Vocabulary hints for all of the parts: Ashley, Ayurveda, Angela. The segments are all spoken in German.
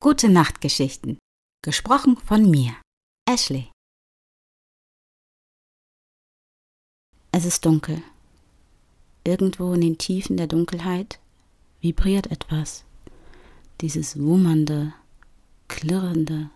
Gute Nachtgeschichten. Gesprochen von mir, Ashley. Es ist dunkel. Irgendwo in den Tiefen der Dunkelheit vibriert etwas. Dieses wummernde, klirrende,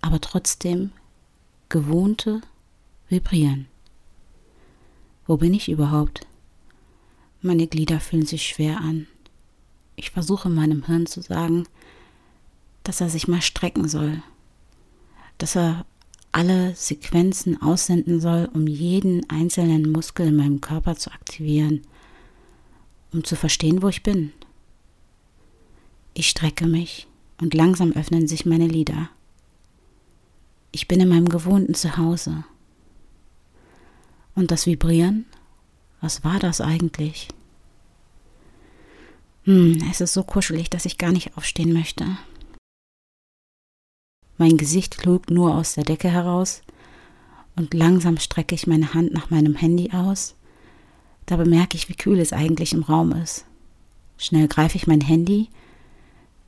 aber trotzdem gewohnte Vibrieren. Wo bin ich überhaupt? Meine Glieder fühlen sich schwer an. Ich versuche meinem Hirn zu sagen, dass er sich mal strecken soll, dass er alle Sequenzen aussenden soll, um jeden einzelnen Muskel in meinem Körper zu aktivieren, um zu verstehen, wo ich bin. Ich strecke mich und langsam öffnen sich meine Lider. Ich bin in meinem gewohnten Zuhause. Und das Vibrieren? Was war das eigentlich? Es ist so kuschelig, dass ich gar nicht aufstehen möchte. Mein Gesicht lugt nur aus der Decke heraus und langsam strecke ich meine Hand nach meinem Handy aus. Da bemerke ich, wie kühl es eigentlich im Raum ist. Schnell greife ich mein Handy,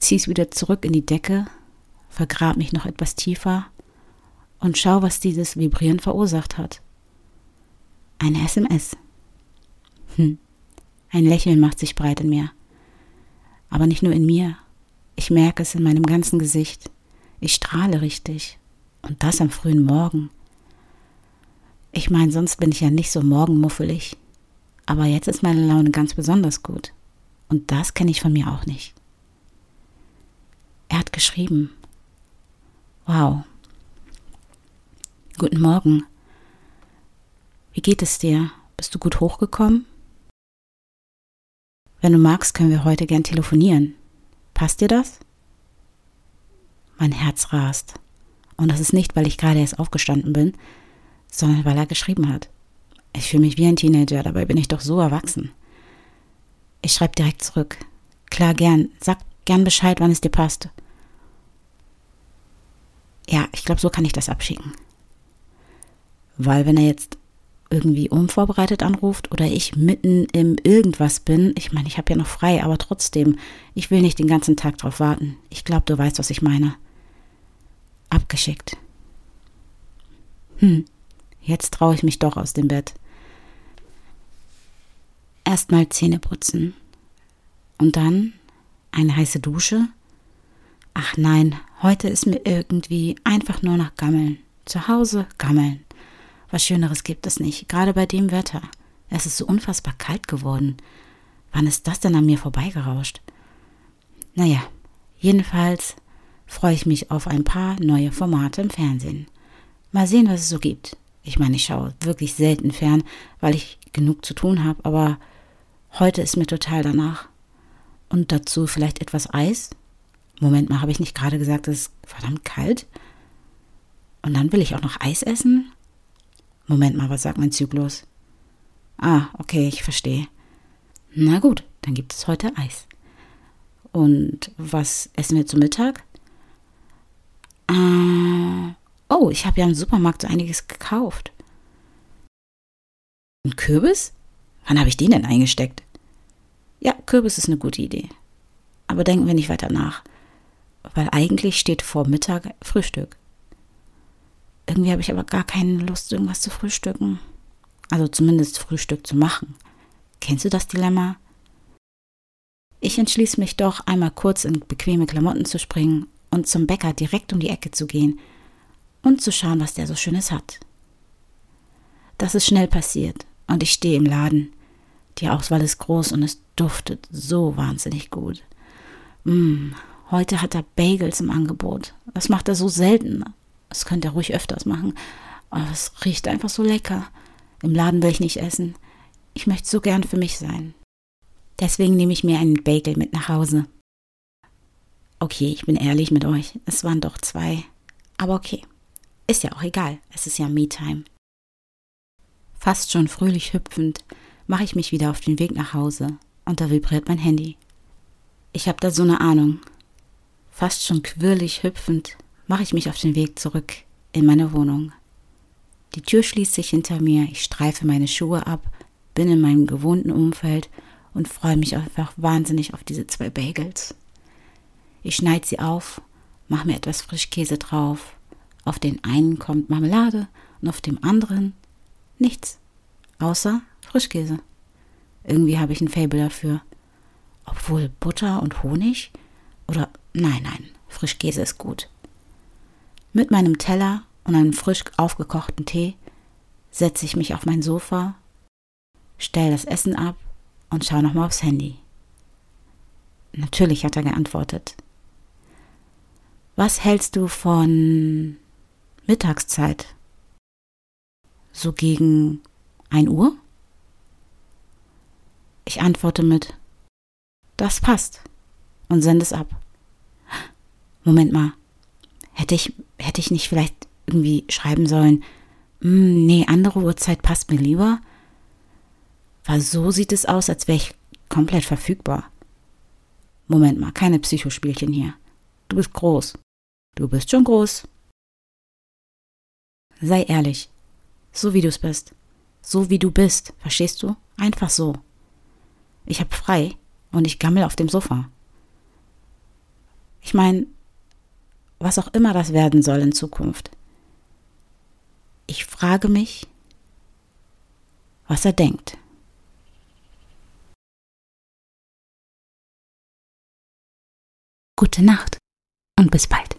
ziehe es wieder zurück in die Decke, vergrabe mich noch etwas tiefer und schaue, was dieses Vibrieren verursacht hat. Eine SMS. Ein Lächeln macht sich breit in mir. Aber nicht nur in mir. Ich merke es in meinem ganzen Gesicht. Ich strahle richtig. Und das am frühen Morgen. Ich meine, sonst bin ich ja nicht so morgenmuffelig. Aber jetzt ist meine Laune ganz besonders gut. Und das kenne ich von mir auch nicht. Er hat geschrieben. Wow. Guten Morgen. Wie geht es dir? Bist du gut hochgekommen? Wenn du magst, können wir heute gern telefonieren. Passt dir das? Mein Herz rast. Und das ist nicht, weil ich gerade erst aufgestanden bin, sondern weil er geschrieben hat. Ich fühle mich wie ein Teenager, dabei bin ich doch so erwachsen. Ich schreibe direkt zurück. Klar, gern. Sag gern Bescheid, wann es dir passt. Ja, ich glaube, so kann ich das abschicken. Weil wenn er jetzt irgendwie unvorbereitet anruft oder ich mitten im Irgendwas bin, ich meine, ich habe ja noch frei, aber trotzdem, ich will nicht den ganzen Tag drauf warten. Ich glaube, du weißt, was ich meine. Abgeschickt. Jetzt traue ich mich doch aus dem Bett. Erstmal Zähne putzen. Und dann eine heiße Dusche. Ach nein, heute ist mir irgendwie einfach nur nach Gammeln. Zu Hause gammeln. Was Schöneres gibt es nicht, gerade bei dem Wetter. Es ist so unfassbar kalt geworden. Wann ist das denn an mir vorbeigerauscht? Naja, jedenfalls freue ich mich auf ein paar neue Formate im Fernsehen. Mal sehen, was es so gibt. Ich meine, ich schaue wirklich selten fern, weil ich genug zu tun habe, aber heute ist mir total danach. Und dazu vielleicht etwas Eis? Moment mal, habe ich nicht gerade gesagt, es ist verdammt kalt? Und dann will ich auch noch Eis essen? Moment mal, was sagt mein Zyklus? Ah, okay, ich verstehe. Na gut, dann gibt es heute Eis. Und was essen wir zum Mittag? Oh, ich habe ja im Supermarkt so einiges gekauft. Und Kürbis? Wann habe ich den denn eingesteckt? Ja, Kürbis ist eine gute Idee. Aber denken wir nicht weiter nach. Weil eigentlich steht vor Mittag Frühstück. Irgendwie habe ich aber gar keine Lust, irgendwas zu frühstücken. Also zumindest Frühstück zu machen. Kennst du das Dilemma? Ich entschließe mich doch, einmal kurz in bequeme Klamotten zu springen und zum Bäcker direkt um die Ecke zu gehen und zu schauen, was der so Schönes hat. Das ist schnell passiert und ich stehe im Laden. Die Auswahl ist groß und es duftet so wahnsinnig gut. Heute hat er Bagels im Angebot. Das macht er so selten. Das könnte er ruhig öfters machen. Aber es riecht einfach so lecker. Im Laden will ich nicht essen. Ich möchte so gern für mich sein. Deswegen nehme ich mir einen Bagel mit nach Hause. Okay, ich bin ehrlich mit euch, es waren doch 2. Aber okay, ist ja auch egal, es ist ja Me-Time. Fast schon fröhlich hüpfend mache ich mich wieder auf den Weg nach Hause und da vibriert mein Handy. Ich habe da so eine Ahnung. Fast schon quirlig hüpfend mache ich mich auf den Weg zurück in meine Wohnung. Die Tür schließt sich hinter mir, ich streife meine Schuhe ab, bin in meinem gewohnten Umfeld und freue mich einfach wahnsinnig auf diese 2 Bagels. Ich schneide sie auf, mache mir etwas Frischkäse drauf. Auf den einen kommt Marmelade und auf dem anderen nichts, außer Frischkäse. Irgendwie habe ich ein Faible dafür. Obwohl Butter und Honig? Oder nein, Frischkäse ist gut. Mit meinem Teller und einem frisch aufgekochten Tee setze ich mich auf mein Sofa, stelle das Essen ab und schaue nochmal aufs Handy. Natürlich hat er geantwortet. Was hältst du von Mittagszeit? So gegen 1 Uhr? Ich antworte mit, das passt und sende es ab. Moment mal, hätte ich nicht vielleicht irgendwie schreiben sollen, nee, andere Uhrzeit passt mir lieber? Weil so sieht es aus, als wäre ich komplett verfügbar. Moment mal, keine Psychospielchen hier. Du bist groß. Du bist schon groß. Sei ehrlich. So wie du es bist. So wie du bist. Verstehst du? Einfach so. Ich habe frei und ich gammel auf dem Sofa. Ich meine, was auch immer das werden soll in Zukunft. Ich frage mich, was er denkt. Gute Nacht und bis bald.